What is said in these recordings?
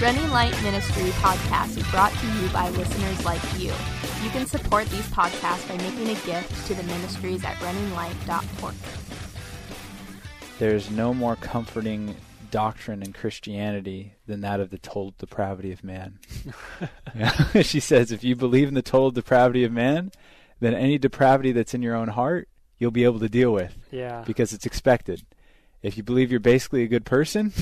Running Light Ministry podcast is brought to you by listeners like you. You can support these podcasts by making a gift to the ministries at runninglight.org. There's no more comforting doctrine in Christianity than that of the total depravity of man. She says, if you believe in the total depravity of man, then any depravity that's in your own heart, you'll be able to deal with. Yeah. Because it's expected. If you believe you're basically a good person,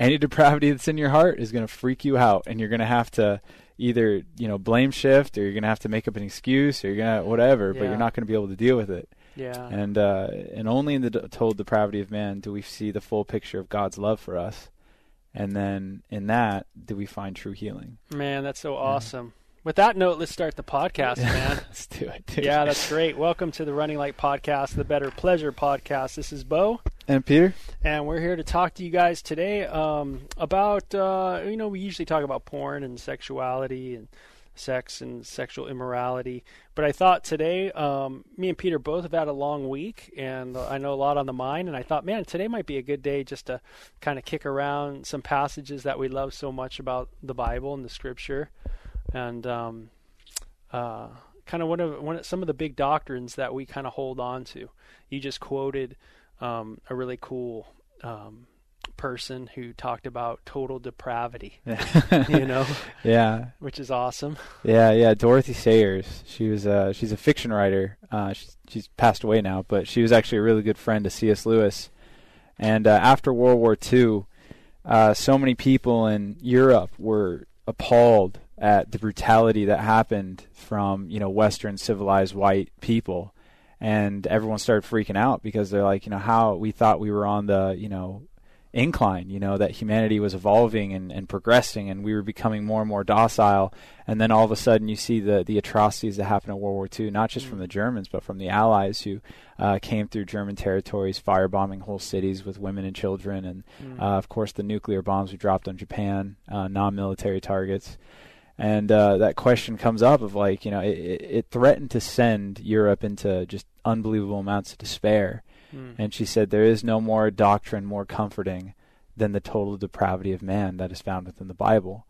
any depravity that's in your heart is going to freak you out, and you're going to have to either, blame shift, or you're going to have to make up an excuse, or you're going to whatever, but you're not going to be able to deal with it. Yeah. And only in the total depravity of man do we see the full picture of God's love for us. And then in that, do we find true healing. Man, that's so awesome. Yeah. With that note, let's start the podcast, man. Let's do it, dude. Yeah, that's great. Welcome to the Running Light Podcast, the Better Pleasure Podcast. This is Bo. And Peter. And we're here to talk to you guys today about, we usually talk about porn and sexuality and sex and sexual immorality, but I thought today me and Peter both have had a long week, and I know a lot on the mind, and I thought, man, today might be a good day just to kind of kick around some passages that we love so much about the Bible and the Scripture, and kind of one of some of the big doctrines that we kind of hold on to. You just quoted a really cool person who talked about total depravity, which is awesome. Dorothy Sayers, she's a fiction writer. She's passed away now, but she was actually a really good friend to C.S. Lewis. And after World War II, so many people in Europe were appalled at the brutality that happened from, Western civilized white people. And everyone started freaking out because they're like, how we thought we were on the, incline, that humanity was evolving and progressing, and we were becoming more and more docile. And then all of a sudden you see the atrocities that happened in World War II, not just from the Germans, but from the Allies who came through German territories, firebombing whole cities with women and children. And of course the nuclear bombs we dropped on Japan, non-military targets. And that question comes up of like, it threatened to send Europe into just unbelievable amounts of despair. And she said, there is no more doctrine more comforting than the total depravity of man that is found within the Bible.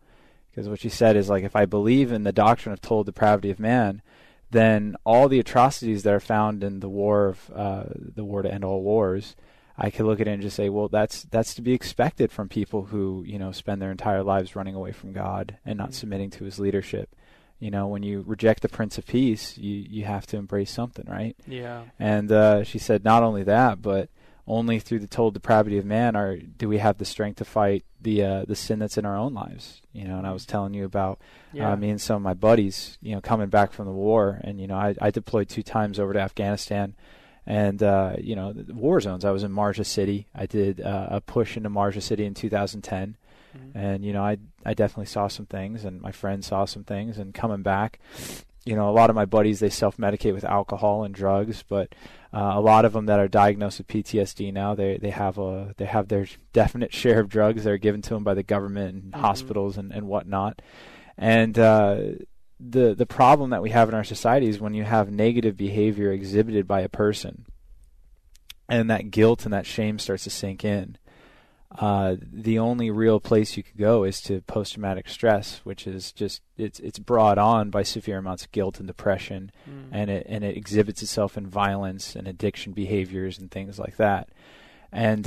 Because what she said is, like, if I believe in the doctrine of total depravity of man, then all the atrocities that are found in the war to end all wars, I could look at it and just say, well, that's to be expected from people who, spend their entire lives running away from God and not submitting to his leadership. When you reject the Prince of Peace, you have to embrace something, right? Yeah. And she said not only that, but only through the total depravity of man do we have the strength to fight the sin that's in our own lives. And I was telling you about me and some of my buddies, coming back from the war. And, I deployed 2 times over to Afghanistan. And, the war zones, I was in Marja City. I did a push into Marja City in 2010. And, I definitely saw some things, and my friends saw some things, and coming back, a lot of my buddies, they self-medicate with alcohol and drugs, but a lot of them that are diagnosed with PTSD now, they have their definite share of drugs that are given to them by the government and hospitals and whatnot. And the problem that we have in our society is when you have negative behavior exhibited by a person, and that guilt and that shame starts to sink in. The only real place you could go is to post-traumatic stress, which is just it's brought on by severe amounts of guilt and depression, and it exhibits itself in violence and addiction behaviors and things like that. And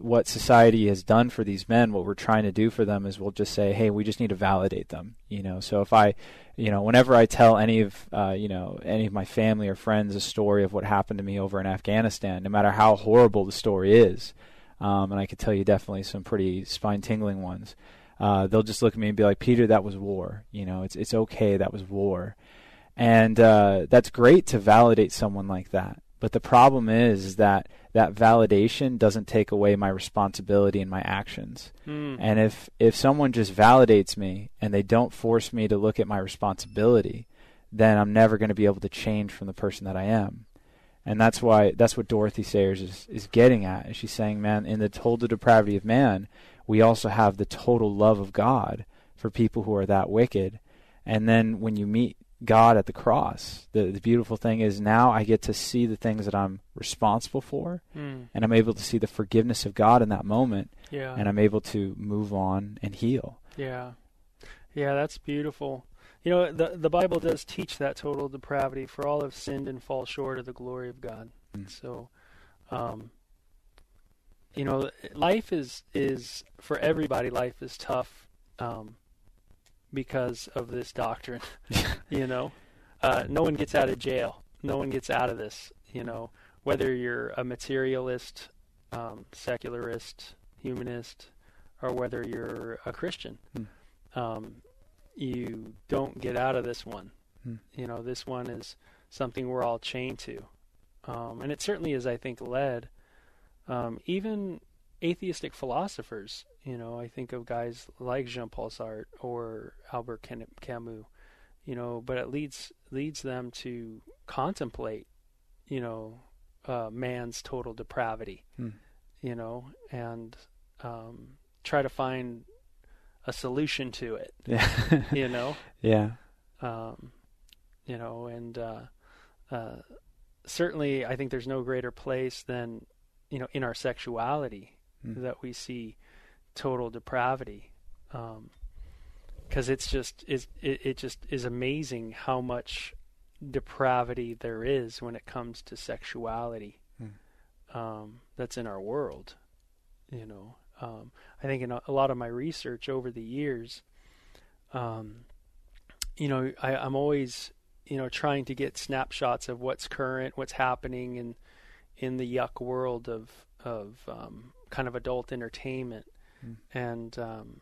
what society has done for these men, what we're trying to do for them is we'll just say, hey, we just need to validate them. So if I, whenever I tell any of my family or friends a story of what happened to me over in Afghanistan, no matter how horrible the story is. And I could tell you definitely some pretty spine-tingling ones. They'll just look at me and be like, Peter, that was war. It's okay, that was war. And that's great to validate someone like that. But the problem is that validation doesn't take away my responsibility and my actions. And if someone just validates me and they don't force me to look at my responsibility, then I'm never going to be able to change from the person that I am. And that's what Dorothy Sayers is getting at. She's saying, man, in the total depravity of man, we also have the total love of God for people who are that wicked. And then when you meet God at the cross, the beautiful thing is now I get to see the things that I'm responsible for, and I'm able to see the forgiveness of God in that moment, and I'm able to move on and heal. Yeah, that's beautiful. You know, the Bible does teach that total depravity, for all have sinned and fall short of the glory of God. Mm. So, you know, life is for everybody. Life is tough because of this doctrine. You know, no one gets out of jail. No one gets out of this. You know, whether you're a materialist, secularist, humanist, or whether you're a Christian, you don't get out of this one. You know, this one is something we're all chained to. And it certainly is, I think, led. Even atheistic philosophers, you know, I think of guys like Jean-Paul Sartre or Albert Camus, you know, but it leads them to contemplate, you know, man's total depravity, you know, and try to find a solution to it, you know? Yeah. You know, and certainly I think there's no greater place than, you know, in our sexuality that we see total depravity. 'Cause it just is amazing how much depravity there is when it comes to sexuality, that's in our world, you know. I think in a lot of my research over the years, you know, I'm always, you know, trying to get snapshots of what's current, what's happening in the yuck world of kind of adult entertainment. And you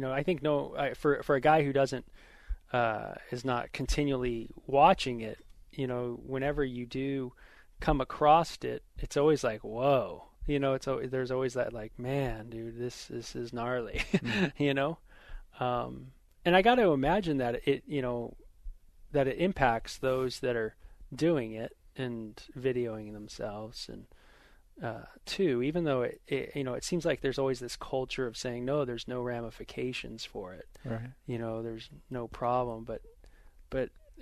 know, I think for a guy who doesn't is not continually watching it, you know, whenever you do come across it, it's always like, whoa, you know, there's always that like, man, dude, this is gnarly, you know? And I got to imagine that it, you know, that it impacts those that are doing it and videoing themselves, and too, even though it you know, it seems like there's always this culture of saying, no, there's no ramifications for it, right? You know, there's no problem, but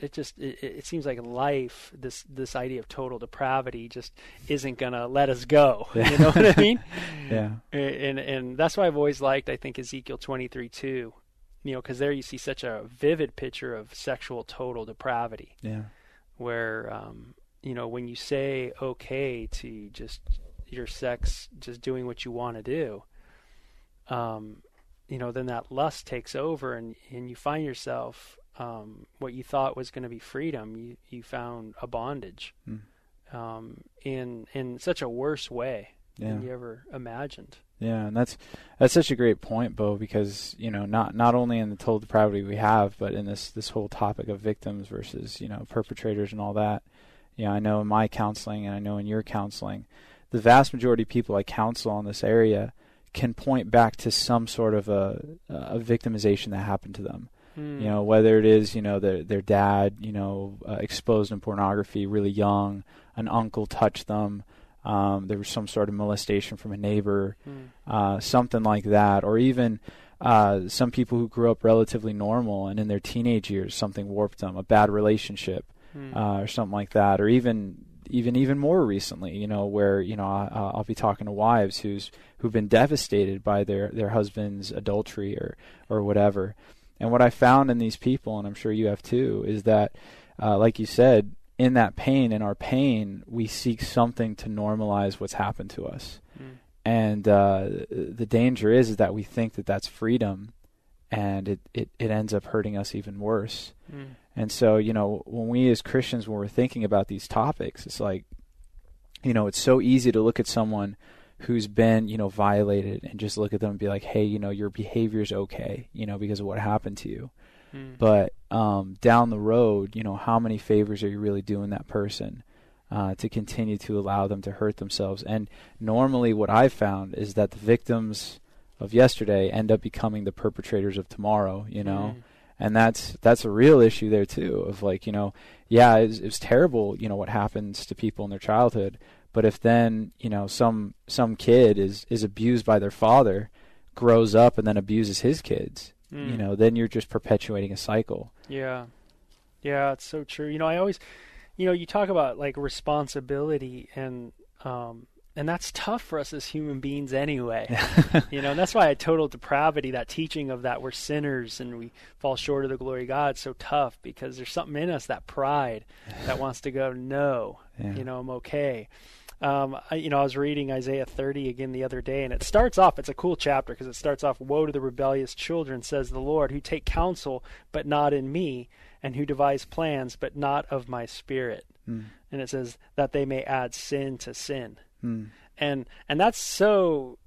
it just it seems like life, this idea of total depravity just isn't gonna let us go. You know what I mean? Yeah. And that's why I've always liked, I think, Ezekiel 23:2, you know, because there you see such a vivid picture of sexual total depravity. Yeah. Where, you know, when you say okay to just your sex, just doing what you want to do, you know, then that lust takes over, and you find yourself, what you thought was going to be freedom, you found a bondage, in such a worse way than you ever imagined. Yeah, and that's such a great point, Bo, because, you know, not only in the total depravity we have, but in this whole topic of victims versus, you know, perpetrators and all that. You know, I know in my counseling, and I know in your counseling, the vast majority of people I counsel on this area can point back to some sort of a victimization that happened to them. You know, whether it is, you know, their dad, you know, exposed in pornography really young, an uncle touched them, there was some sort of molestation from a neighbor, something like that, or even some people who grew up relatively normal and in their teenage years something warped them, a bad relationship, or something like that, or even more recently, you know, where, you know, I'll be talking to wives who've been devastated by their husband's adultery or whatever. And what I found in these people, and I'm sure you have too, is that, like you said, in that pain, in our pain, we seek something to normalize what's happened to us. And the danger is that we think that that's freedom, and it ends up hurting us even worse. And so, you know, when we as Christians, when we're thinking about these topics, it's like, you know, it's so easy to look at someone who's been, you know, violated and just look at them and be like, hey, you know, your behavior's okay, you know, because of what happened to you. But down the road, you know, how many favors are you really doing that person to continue to allow them to hurt themselves? And normally what I've found is that the victims of yesterday end up becoming the perpetrators of tomorrow, you know? And that's a real issue there too, of like, you know, yeah, it was terrible, you know, what happens to people in their childhood. But if then, you know, some kid is abused by their father, grows up and then abuses his kids, you know, then you're just perpetuating a cycle. Yeah. Yeah, it's so true. You know, I always, you know, you talk about like responsibility and, And that's tough for us as human beings anyway. You know, and that's why total depravity, that teaching of that we're sinners and we fall short of the glory of God, so tough, because there's something in us, that pride, that wants to go, no, you know, I'm okay. I was reading Isaiah 30 again the other day, and it starts off, it's a cool chapter because it starts off, woe to the rebellious children, says the Lord, who take counsel, but not in me, and who devise plans, but not of my spirit. Mm. And it says that they may add sin to sin. Mm. And that's so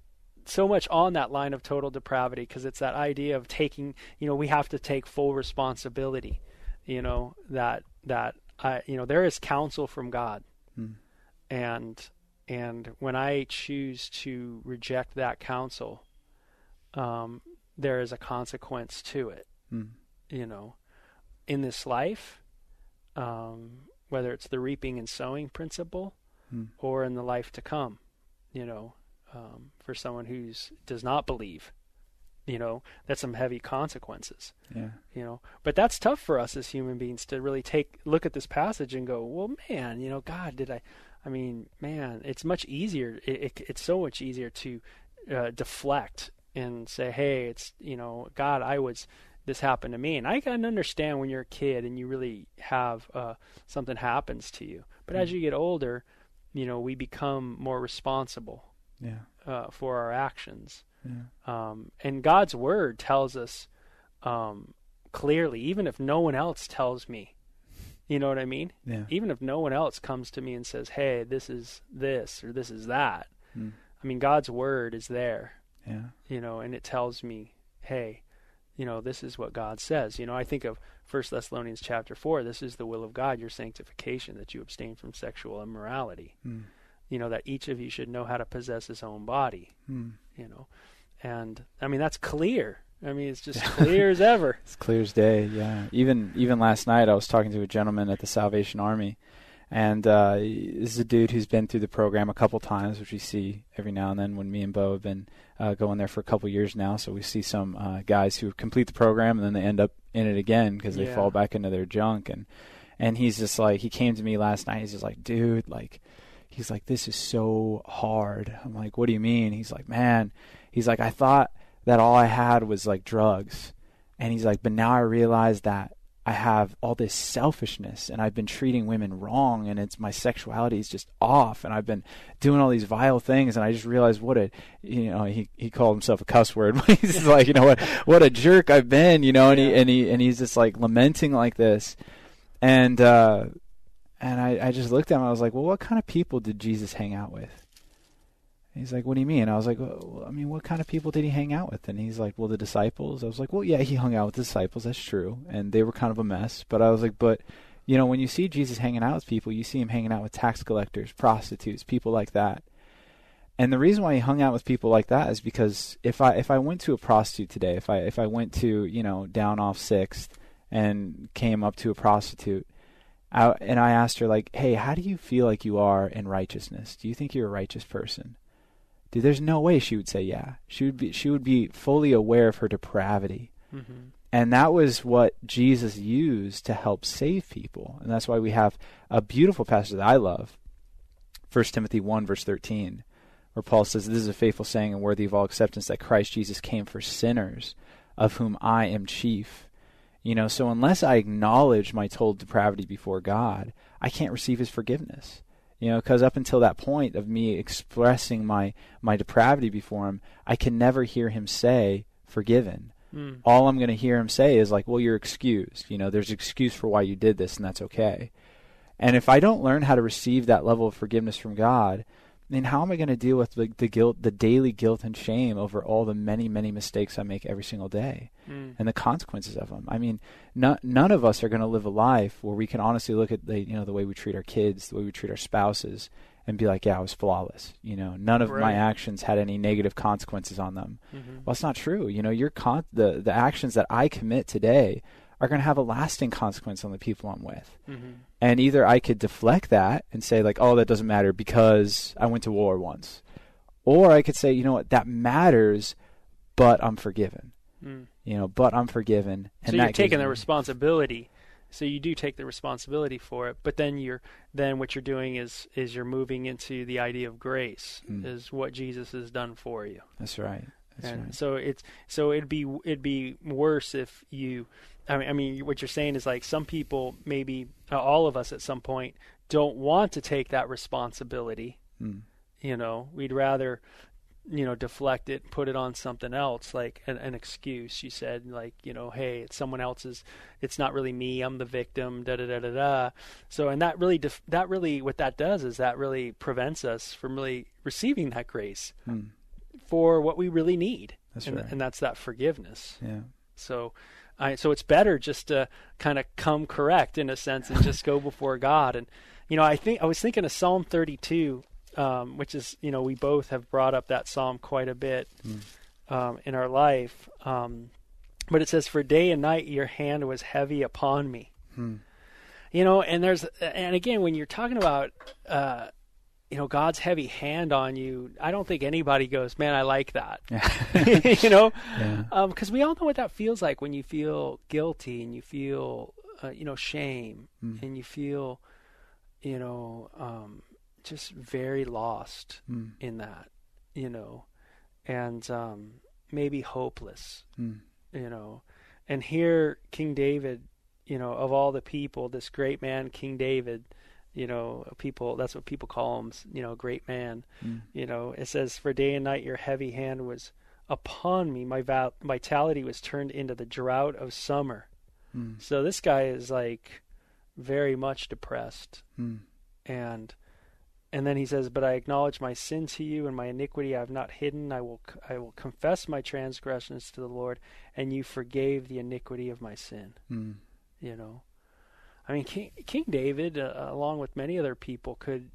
much on that line of total depravity, because it's that idea of taking, you know, we have to take full responsibility, you know, that there is counsel from God. Mm. And when I choose to reject that counsel, there is a consequence to it, you know, in this life, whether it's the reaping and sowing principle or in the life to come, you know, for someone who's does not believe, you know, that's some heavy consequences, you know, but that's tough for us as human beings to really look at this passage and go, well, man, you know, God, it's much easier. It's so much easier to deflect and say, hey, it's, you know, God, this happened to me. And I can understand when you're a kid and you really have something happens to you. But as you get older, you know, we become more responsible for our actions. Yeah. And God's word tells us clearly, even if no one else tells me, you know what I mean? Yeah. Even if no one else comes to me and says, hey, this is this or this is that. Mm. I mean, God's word is there, you know, and it tells me, hey, you know, this is what God says. You know, I think of First Thessalonians chapter 4, this is the will of God, your sanctification, that you abstain from sexual immorality. Mm. You know, that each of you should know how to possess his own body, you know. And, I mean, that's clear. I mean, it's just clear as ever. It's clear as day, yeah. Even last night, I was talking to a gentleman at the Salvation Army, and this is a dude who's been through the program a couple times, which we see every now and then when me and Bo have been going there for a couple years now. So we see some guys who complete the program, and then they end up in it again because they fall back into their junk. And he's just like, he came to me last night, he's just like, dude, like, he's like, this is so hard. I'm like, what do you mean? He's like, man, he's like, I thought that all I had was like drugs. And he's like, but now I realize that I have all this selfishness and I've been treating women wrong and it's my sexuality is just off and I've been doing all these vile things and I just realized what a, you know, he called himself a cuss word, but he's just like, you know, what a jerk I've been, you know, and he's just like lamenting like this. And I just looked at him, I was like, well, what kind of people did Jesus hang out with? He's like, what do you mean? I was like, well, I mean, what kind of people did he hang out with? And he's like, well, the disciples. I was like, well, yeah, he hung out with the disciples. That's true. And they were kind of a mess. But I was like, but, you know, when you see Jesus hanging out with people, you see him hanging out with tax collectors, prostitutes, people like that. And the reason why he hung out with people like that is because if I went to a prostitute today, if I went to, you know, down off 6th and came up to a prostitute, and I asked her like, hey, how do you feel like you are in righteousness? Do you think you're a righteous person? Dude, there's no way she would say yeah. She would be fully aware of her depravity. Mm-hmm. And that was what Jesus used to help save people. And that's why we have a beautiful passage that I love, 1 Timothy 1:13, where Paul says, this is a faithful saying and worthy of all acceptance, that Christ Jesus came for sinners, of whom I am chief. You know, so unless I acknowledge my total depravity before God, I can't receive his forgiveness. You know, because up until that point of me expressing my depravity before him, I can never hear him say, forgiven. Mm. All I'm going to hear him say is like, well, you're excused. You know, there's an excuse for why you did this, and that's okay. And if I don't learn how to receive that level of forgiveness from God, then how am I going to deal with the guilt, the daily guilt and shame over all the many, many mistakes I make every single day and the consequences of them? I mean, none of us are going to live a life where we can honestly look at the way we treat our kids, the way we treat our spouses, and be like, yeah, I was flawless. You know, none of my actions had any negative consequences on them. Mm-hmm. Well, it's not true. You know, the actions that I commit today are going to have a lasting consequence on the people I'm with. Mm-hmm. And either I could deflect that and say like, oh, that doesn't matter because I went to war once. Or I could say, you know what, that matters, but I'm forgiven. Mm. You know, but I'm forgiven. And so you're taking the responsibility. So you do take the responsibility for it, but then what you're doing is you're moving into the idea of grace, is what Jesus has done for you. That's right. That's right. So it'd be worse if you. I mean, what you're saying is like some people, maybe all of us at some point, don't want to take that responsibility. You know, we'd rather, deflect it, put it on something else, like an excuse. You said, like, hey, it's someone else's. It's not really me. I'm the victim. So, and that really, what that does is that really prevents us from really receiving that grace for what we really need. And that's that forgiveness. Yeah. So it's better just to kind of come correct in a sense and just go before God. And, I was thinking of Psalm 32, which is, we both have brought up that Psalm quite a bit in our life. But it says, for day and night, your hand was heavy upon me. And again, when you're talking about, God's heavy hand on you, I don't think anybody goes, man, I like that. Because we all know what that feels like when you feel guilty and you feel, shame and you feel, just very lost in that, and maybe hopeless, And here King David, of all the people, this great man, King David, that's what people call him, great man. It says, for day and night your heavy hand was upon me. My vitality was turned into the drought of summer. So this guy is like very much depressed. And then he says, but I acknowledge my sin to you, and my iniquity I have not hidden. I will confess my transgressions to the Lord, and you forgave the iniquity of my sin. I mean, King David, along with many other people, could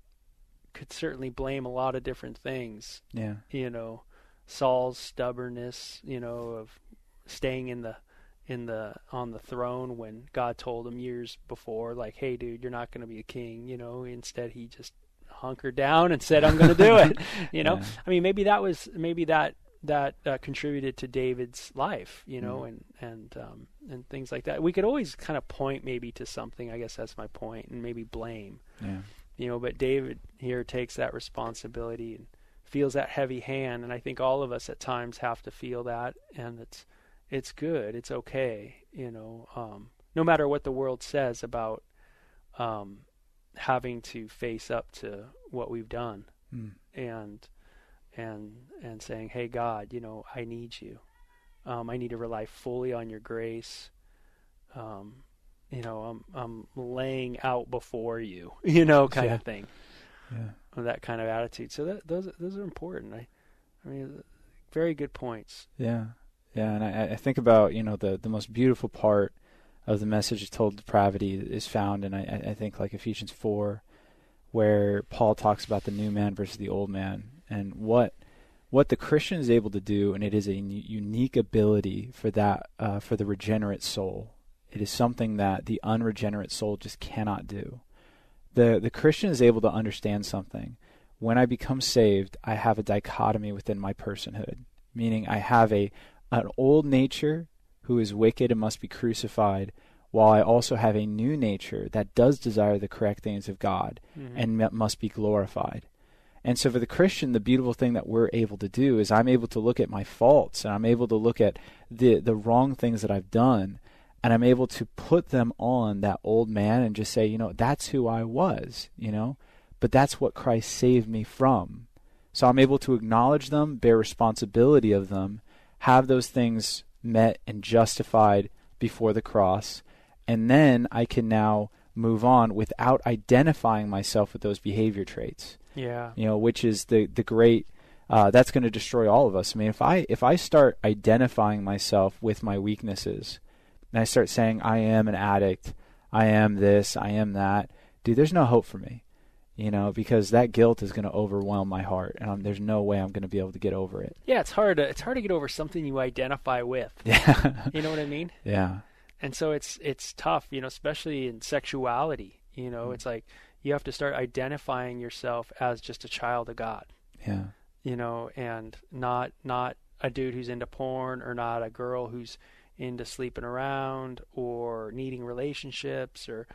certainly blame a lot of different things. Yeah. Saul's stubbornness, of staying on the throne when God told him years before, like, hey, dude, you're not going to be a king. Instead he just hunkered down and said, I'm going to do it. Yeah. I mean, maybe that contributed to David's life, and things like that. We could always kind of point maybe to something, I guess that's my point, and maybe blame. Yeah. But David here takes that responsibility and feels that heavy hand, and I think all of us at times have to feel that, and it's good, it's okay, no matter what the world says about having to face up to what we've done. And saying, hey, God, I need you. I need to rely fully on your grace. I'm laying out before you, kind of thing. Yeah. That kind of attitude. So those are important. I mean, very good points. Yeah. Yeah. And I think about, the most beautiful part of the message of total depravity is found in, I think, like Ephesians 4, where Paul talks about the new man versus the old man. And what the Christian is able to do, and it is a unique ability for that, for the regenerate soul. It is something that the unregenerate soul just cannot do. The Christian is able to understand something. When I become saved, I have a dichotomy within my personhood, meaning I have an old nature who is wicked and must be crucified, while I also have a new nature that does desire the correct things of God and must be glorified. And so for the Christian, the beautiful thing that we're able to do is I'm able to look at my faults, and I'm able to look at the wrong things that I've done, and I'm able to put them on that old man and just say, that's who I was, but that's what Christ saved me from. So I'm able to acknowledge them, bear responsibility of them, have those things met and justified before the cross, and then I can now move on without identifying myself with those behavior traits. Yeah. Which is the great, that's going to destroy all of us. I mean, if I start identifying myself with my weaknesses, and I start saying, I am an addict, I am this, I am that, dude, there's no hope for me, because that guilt is going to overwhelm my heart, and there's no way I'm going to be able to get over it. Yeah. It's hard to get over something you identify with. Yeah. You know what I mean? Yeah. And so it's tough, especially in sexuality, it's like, you have to start identifying yourself as just a child of God. Yeah. And not a dude who's into porn, or not a girl who's into sleeping around or needing relationships or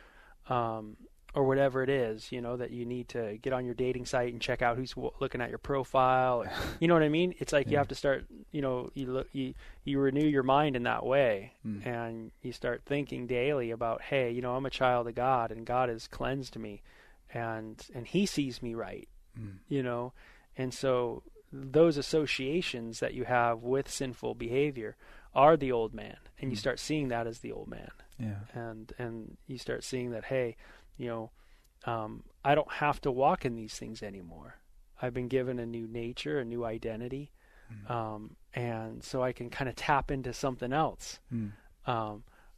whatever it is, you know, that you need to get on your dating site and check out who's looking at your profile. You know what I mean? It's like you have to start, you know, you renew your mind in that way. Mm. And you start thinking daily about, hey, you know, I'm a child of God and God has cleansed me and he sees me right, you know? And so those associations that you have with sinful behavior are the old man. And you start seeing that as the old man. Yeah. And you start seeing that, hey, you know, I don't have to walk in these things anymore. I've been given a new nature, a new identity. And so I can kind of tap into something else,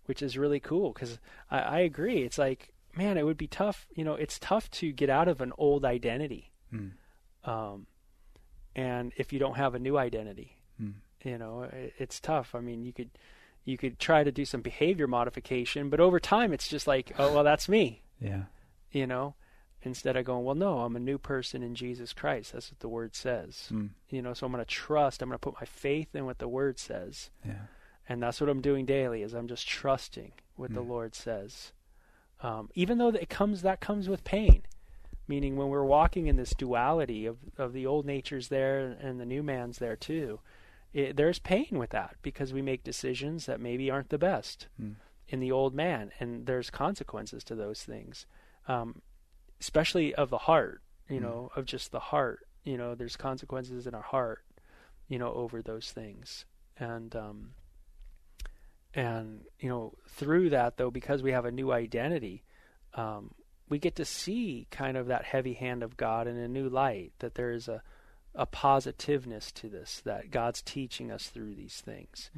which is really cool. 'Cause I agree. It's like, man, it would be tough. You know, it's tough to get out of an old identity. And if you don't have a new identity, you know, it's tough. I mean, you could try to do some behavior modification, but over time it's just like, oh, well, that's me. Yeah. You know, instead of going, well, no, I'm a new person in Jesus Christ. That's what the word says. You know, so I'm going to trust, I'm going to put my faith in what the word says. Yeah. And that's what I'm doing daily is I'm just trusting what the Lord says. Even though that comes with pain, meaning when we're walking in this duality of the old nature's there and the new man's there too, there's pain with that because we make decisions that maybe aren't the best in the old man, and there's consequences to those things, especially of the heart, you know, of just the heart, you know, there's consequences in our heart, you know, over those things. And you know, through that though, because we have a new identity, we get to see kind of that heavy hand of God in a new light, that there is a positiveness to this, that God's teaching us through these things,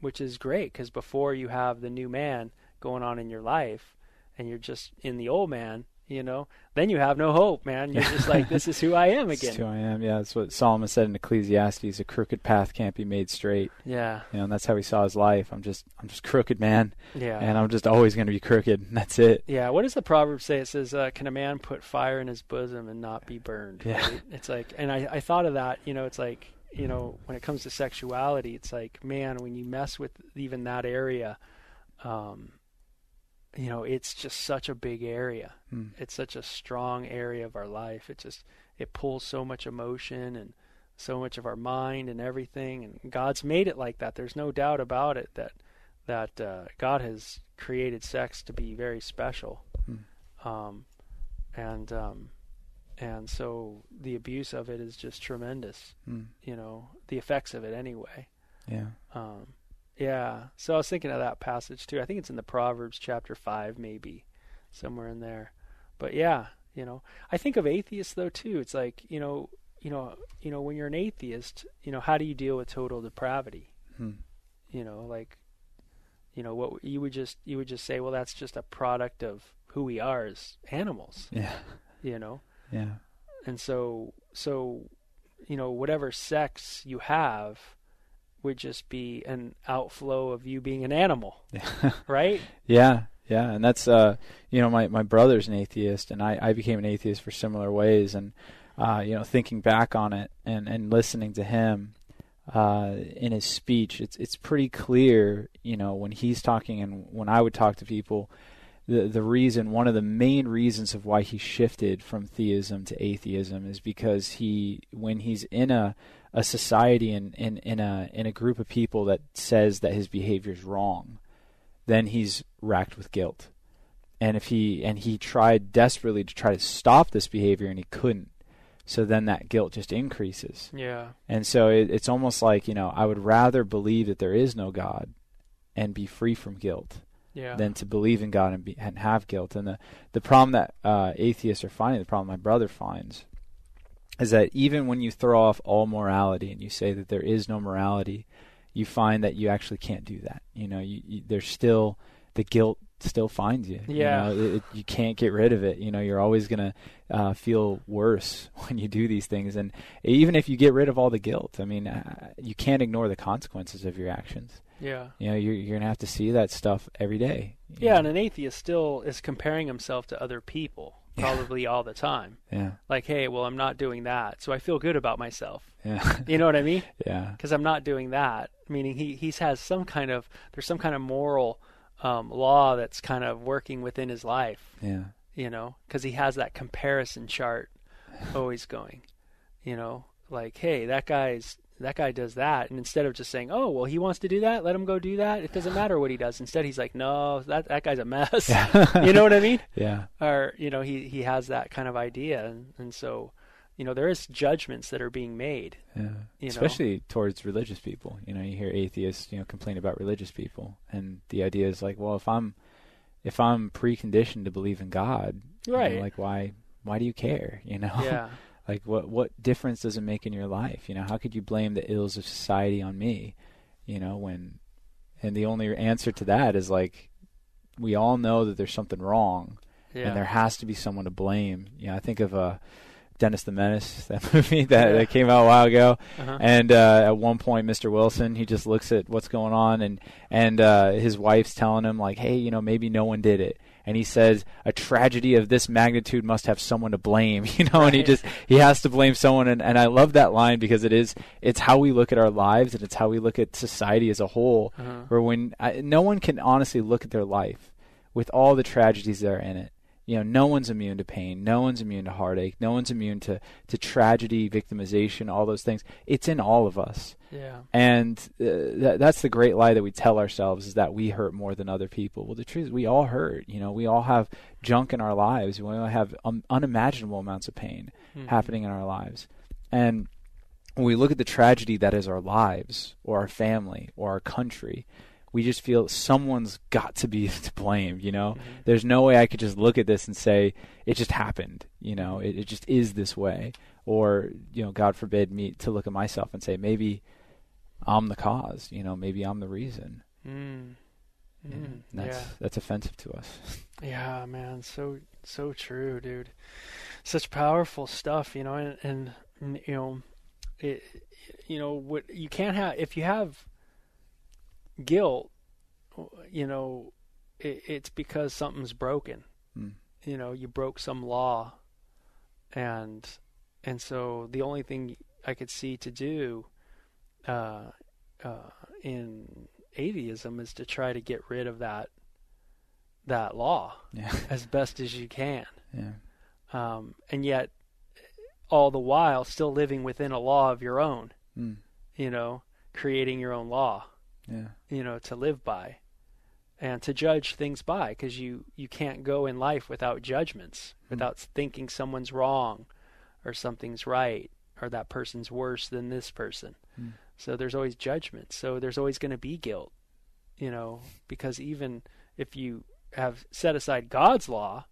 which is great, because before you have the new man going on in your life and you're just in the old man, you know, then you have no hope, man. You're just like, this is who I am again. This is who I am. Yeah, that's what Solomon said in Ecclesiastes, a crooked path can't be made straight. Yeah. You know, and that's how he saw his life. I'm just crooked, man. Yeah. And I'm just always going to be crooked, and that's it. Yeah. What does the Proverbs say? It says, can a man put fire in his bosom and not be burned? Yeah. Right? It's like, and I thought of that, you know, it's like, you know, when it comes to sexuality, it's like, man, when you mess with even that area, you know, it's just such a big area. It's such a strong area of our life. It pulls so much emotion and so much of our mind and everything. And God's made it like that. There's no doubt about it that God has created sex to be very special. And so the abuse of it is just tremendous. You know, the effects of it anyway. Yeah. Yeah, so I was thinking of that passage too. I think it's in the Proverbs chapter 5, maybe, somewhere in there. But yeah, you know, I think of atheists though too. It's like, you know, when you're an atheist, you know, how do you deal with total depravity? You know, like, you know, what you would just say, well, that's just a product of who we are as animals. Yeah. You know. Yeah. And so, you know, whatever sex you have would just be an outflow of you being an animal, right? Yeah, yeah. And that's, you know, my brother's an atheist, and I became an atheist for similar ways. And, you know, thinking back on it and listening to him in his speech, it's pretty clear, you know, when he's talking and when I would talk to people, the reason, one of the main reasons of why he shifted from theism to atheism is because when he's in a society in a group of people that says that his behavior is wrong, then he's racked with guilt. And he tried desperately to try to stop this behavior, and he couldn't. So then that guilt just increases. Yeah. And so it's almost like, you know, I would rather believe that there is no God and be free from guilt than to believe in God and have guilt. And the problem that atheists are finding, the problem my brother finds, is that even when you throw off all morality and you say that there is no morality, you find that you actually can't do that. You know, there's still, the guilt still finds you. Yeah. You know, you can't get rid of it. You know, you're always going to feel worse when you do these things. And even if you get rid of all the guilt, I mean, you can't ignore the consequences of your actions. Yeah. You know, you're going to have to see that stuff every day. Yeah, know? And an atheist still is comparing himself to other people. Probably all the time. Yeah. Like, hey, well, I'm not doing that, so I feel good about myself. Yeah. You know what I mean? Yeah. Because I'm not doing that, meaning he has some kind of, there's some kind of moral law that's kind of working within his life. Yeah. You know, because he has that comparison chart always going, you know, like, hey, that guy does that. And instead of just saying, oh, well, he wants to do that, let him go do that, it doesn't matter what he does. Instead, he's like, no, that guy's a mess. Yeah. You know what I mean? Yeah. Or, you know, he has that kind of idea. And so, you know, there is judgments that are being made. Yeah. Especially towards religious people. You know, you hear atheists, you know, complain about religious people. And the idea is like, well, if I'm preconditioned to believe in God, right, you know, like why do you care? You know? Yeah. Like what difference does it make in your life? You know, how could you blame the ills of society on me? You know, and the only answer to that is like, we all know that there's something wrong, yeah, and there has to be someone to blame. You know, I think of Dennis the Menace, that movie that came out a while ago. Uh-huh. And at one point, Mr. Wilson, he just looks at what's going on, and his wife's telling him like, hey, you know, maybe no one did it. And he says, a tragedy of this magnitude must have someone to blame, you know, right. And he has to blame someone. And I love that line because it's how we look at our lives and it's how we look at society as a whole, uh-huh, where no one can honestly look at their life with all the tragedies that are in it. You know, no one's immune to pain. No one's immune to heartache. No one's immune to tragedy, victimization, all those things. It's in all of us. Yeah. And that's the great lie that we tell ourselves, is that we hurt more than other people. Well, the truth is we all hurt. You know, we all have junk in our lives. We all have unimaginable amounts of pain, mm-hmm, happening in our lives. And when we look at the tragedy that is our lives or our family or our country, we just feel someone's got to be to blame, you know? Mm-hmm. There's no way I could just look at this and say, it just happened, you know? It just is this way. Or, you know, God forbid me to look at myself and say, maybe I'm the cause, you know? Maybe I'm the reason. Mm. Mm. That's offensive to us. Yeah, man, so true, dude. Such powerful stuff, you know? And you know, what you can't have, if you have guilt, you know, it's because something's broken. Mm. You know, you broke some law, and so the only thing I could see to do in atheism is to try to get rid of that law, yeah, as best as you can. Yeah. And yet, all the while, still living within a law of your own. Mm. You know, creating your own law. Yeah. You know, to live by and to judge things by, because you can't go in life without judgments, mm, without thinking someone's wrong or something's right or that person's worse than this person. Mm. So there's always judgment. So there's always going to be guilt, you know, because even if you have set aside God's law,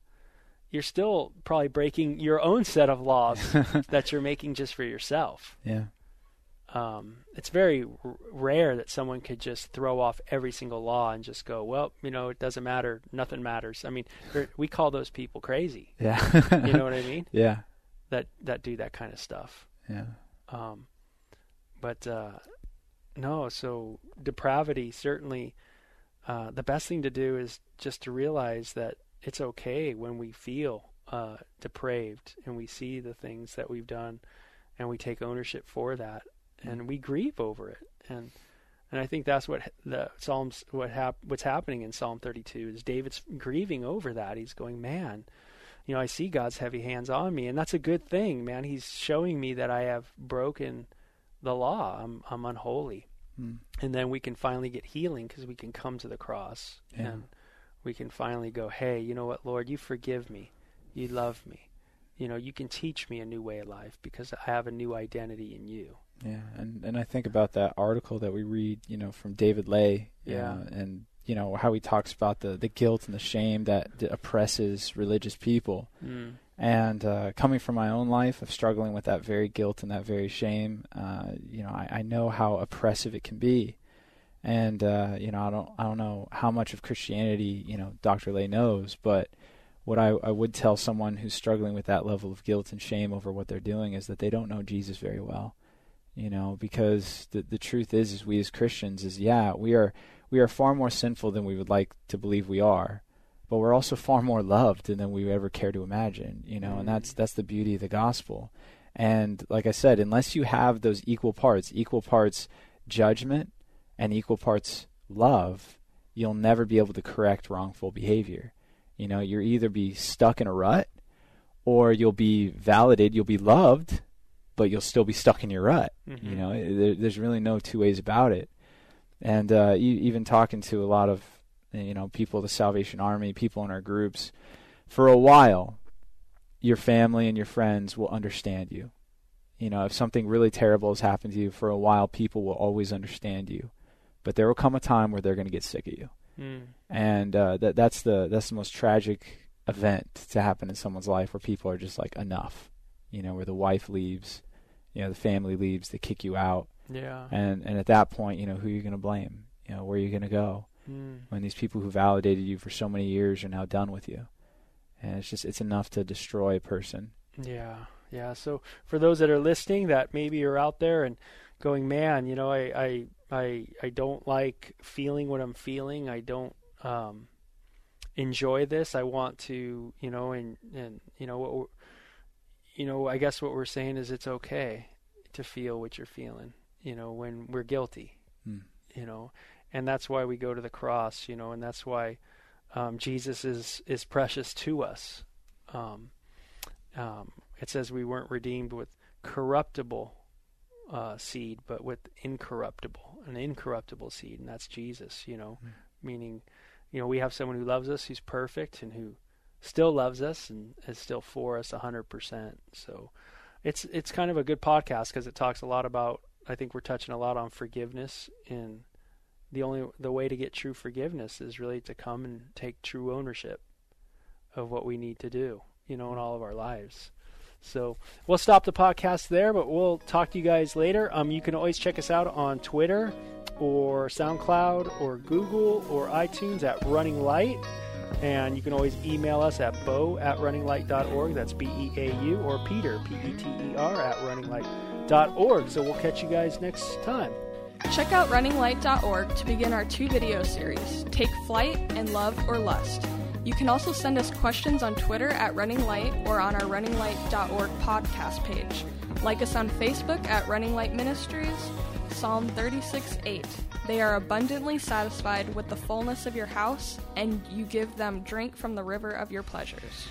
you're still probably breaking your own set of laws that you're making just for yourself. Yeah. It's very rare that someone could just throw off every single law and just go, well, you know, it doesn't matter. Nothing matters. I mean, we call those people crazy. Yeah. You know what I mean? Yeah. That do that kind of stuff. Yeah. No, so depravity, certainly, the best thing to do is just to realize that it's okay when we feel, depraved and we see the things that we've done and we take ownership for that. And we grieve over it, and I think that's what the Psalms, what's happening in Psalm 32 is David's grieving over that. He's going, man, you know, I see God's heavy hands on me, and that's a good thing, man. He's showing me that I have broken the law. I'm unholy, mm, and then we can finally get healing because we can come to the cross, yeah, and we can finally go, hey, you know what, Lord, you forgive me, you love me, you know, you can teach me a new way of life because I have a new identity in you. Yeah, and I think about that article that we read, you know, from David Lay, yeah, and, you know, how he talks about the guilt and the shame that oppresses religious people. Mm. And coming from my own life of struggling with that very guilt and that very shame, you know, I know how oppressive it can be. And, you know, I don't know how much of Christianity, you know, Dr. Lay knows, but what I would tell someone who's struggling with that level of guilt and shame over what they're doing is that they don't know Jesus very well. You know, because the truth is we as Christians is, yeah, we are far more sinful than we would like to believe we are, but we're also far more loved than we ever care to imagine, you know, mm, and that's the beauty of the gospel. And like I said, unless you have those equal parts judgment and equal parts love, you'll never be able to correct wrongful behavior. You know, you'll either be stuck in a rut, or you'll be validated, you'll be loved, but you'll still be stuck in your rut. Mm-hmm. You know, there's really no two ways about it. And even talking to a lot of, you know, people, the Salvation Army, people in our groups, for a while, your family and your friends will understand you. You know, if something really terrible has happened to you, for a while, people will always understand you. But there will come a time where they're going to get sick of you. Mm. And that's the most tragic event to happen in someone's life, where people are just like, enough. You know, where the wife leaves, you know, the family leaves, they kick you out. Yeah. And at that point, you know, who are you going to blame? You know, where are you going to go? Mm. When these people who validated you for so many years are now done with you. And it's just, it's enough to destroy a person. Yeah. Yeah. So for those that are listening, that maybe you're out there and going, man, you know, I don't like feeling what I'm feeling. I don't enjoy this. I want to, you know, and you know, what, you know, I guess what we're saying is it's okay to feel what you're feeling, you know, when we're guilty, you know, and that's why we go to the cross, you know, and that's why Jesus is precious to us. It says we weren't redeemed with corruptible seed, but with an incorruptible seed, and that's Jesus, you know, meaning, you know, we have someone who loves us, who's perfect, and who still loves us and is still for us 100%. So it's kind of a good podcast, because it talks a lot about, I think we're touching a lot on forgiveness, and the way to get true forgiveness is really to come and take true ownership of what we need to do, you know, in all of our lives. So we'll stop the podcast there, but we'll talk to you guys later. You can always check us out on Twitter or SoundCloud or Google or iTunes at Running Light. And you can always email us at beau@runninglight.org. That's BEAU, or Peter, PETER, @runninglight.org. So we'll catch you guys next time. Check out runninglight.org to begin our 2 video series, Take Flight and Love or Lust. You can also send us questions on Twitter at Running Light, or on our runninglight.org podcast page. Like us on Facebook at Running Light Ministries, Psalm 36:8. They are abundantly satisfied with the fullness of your house, and you give them drink from the river of your pleasures.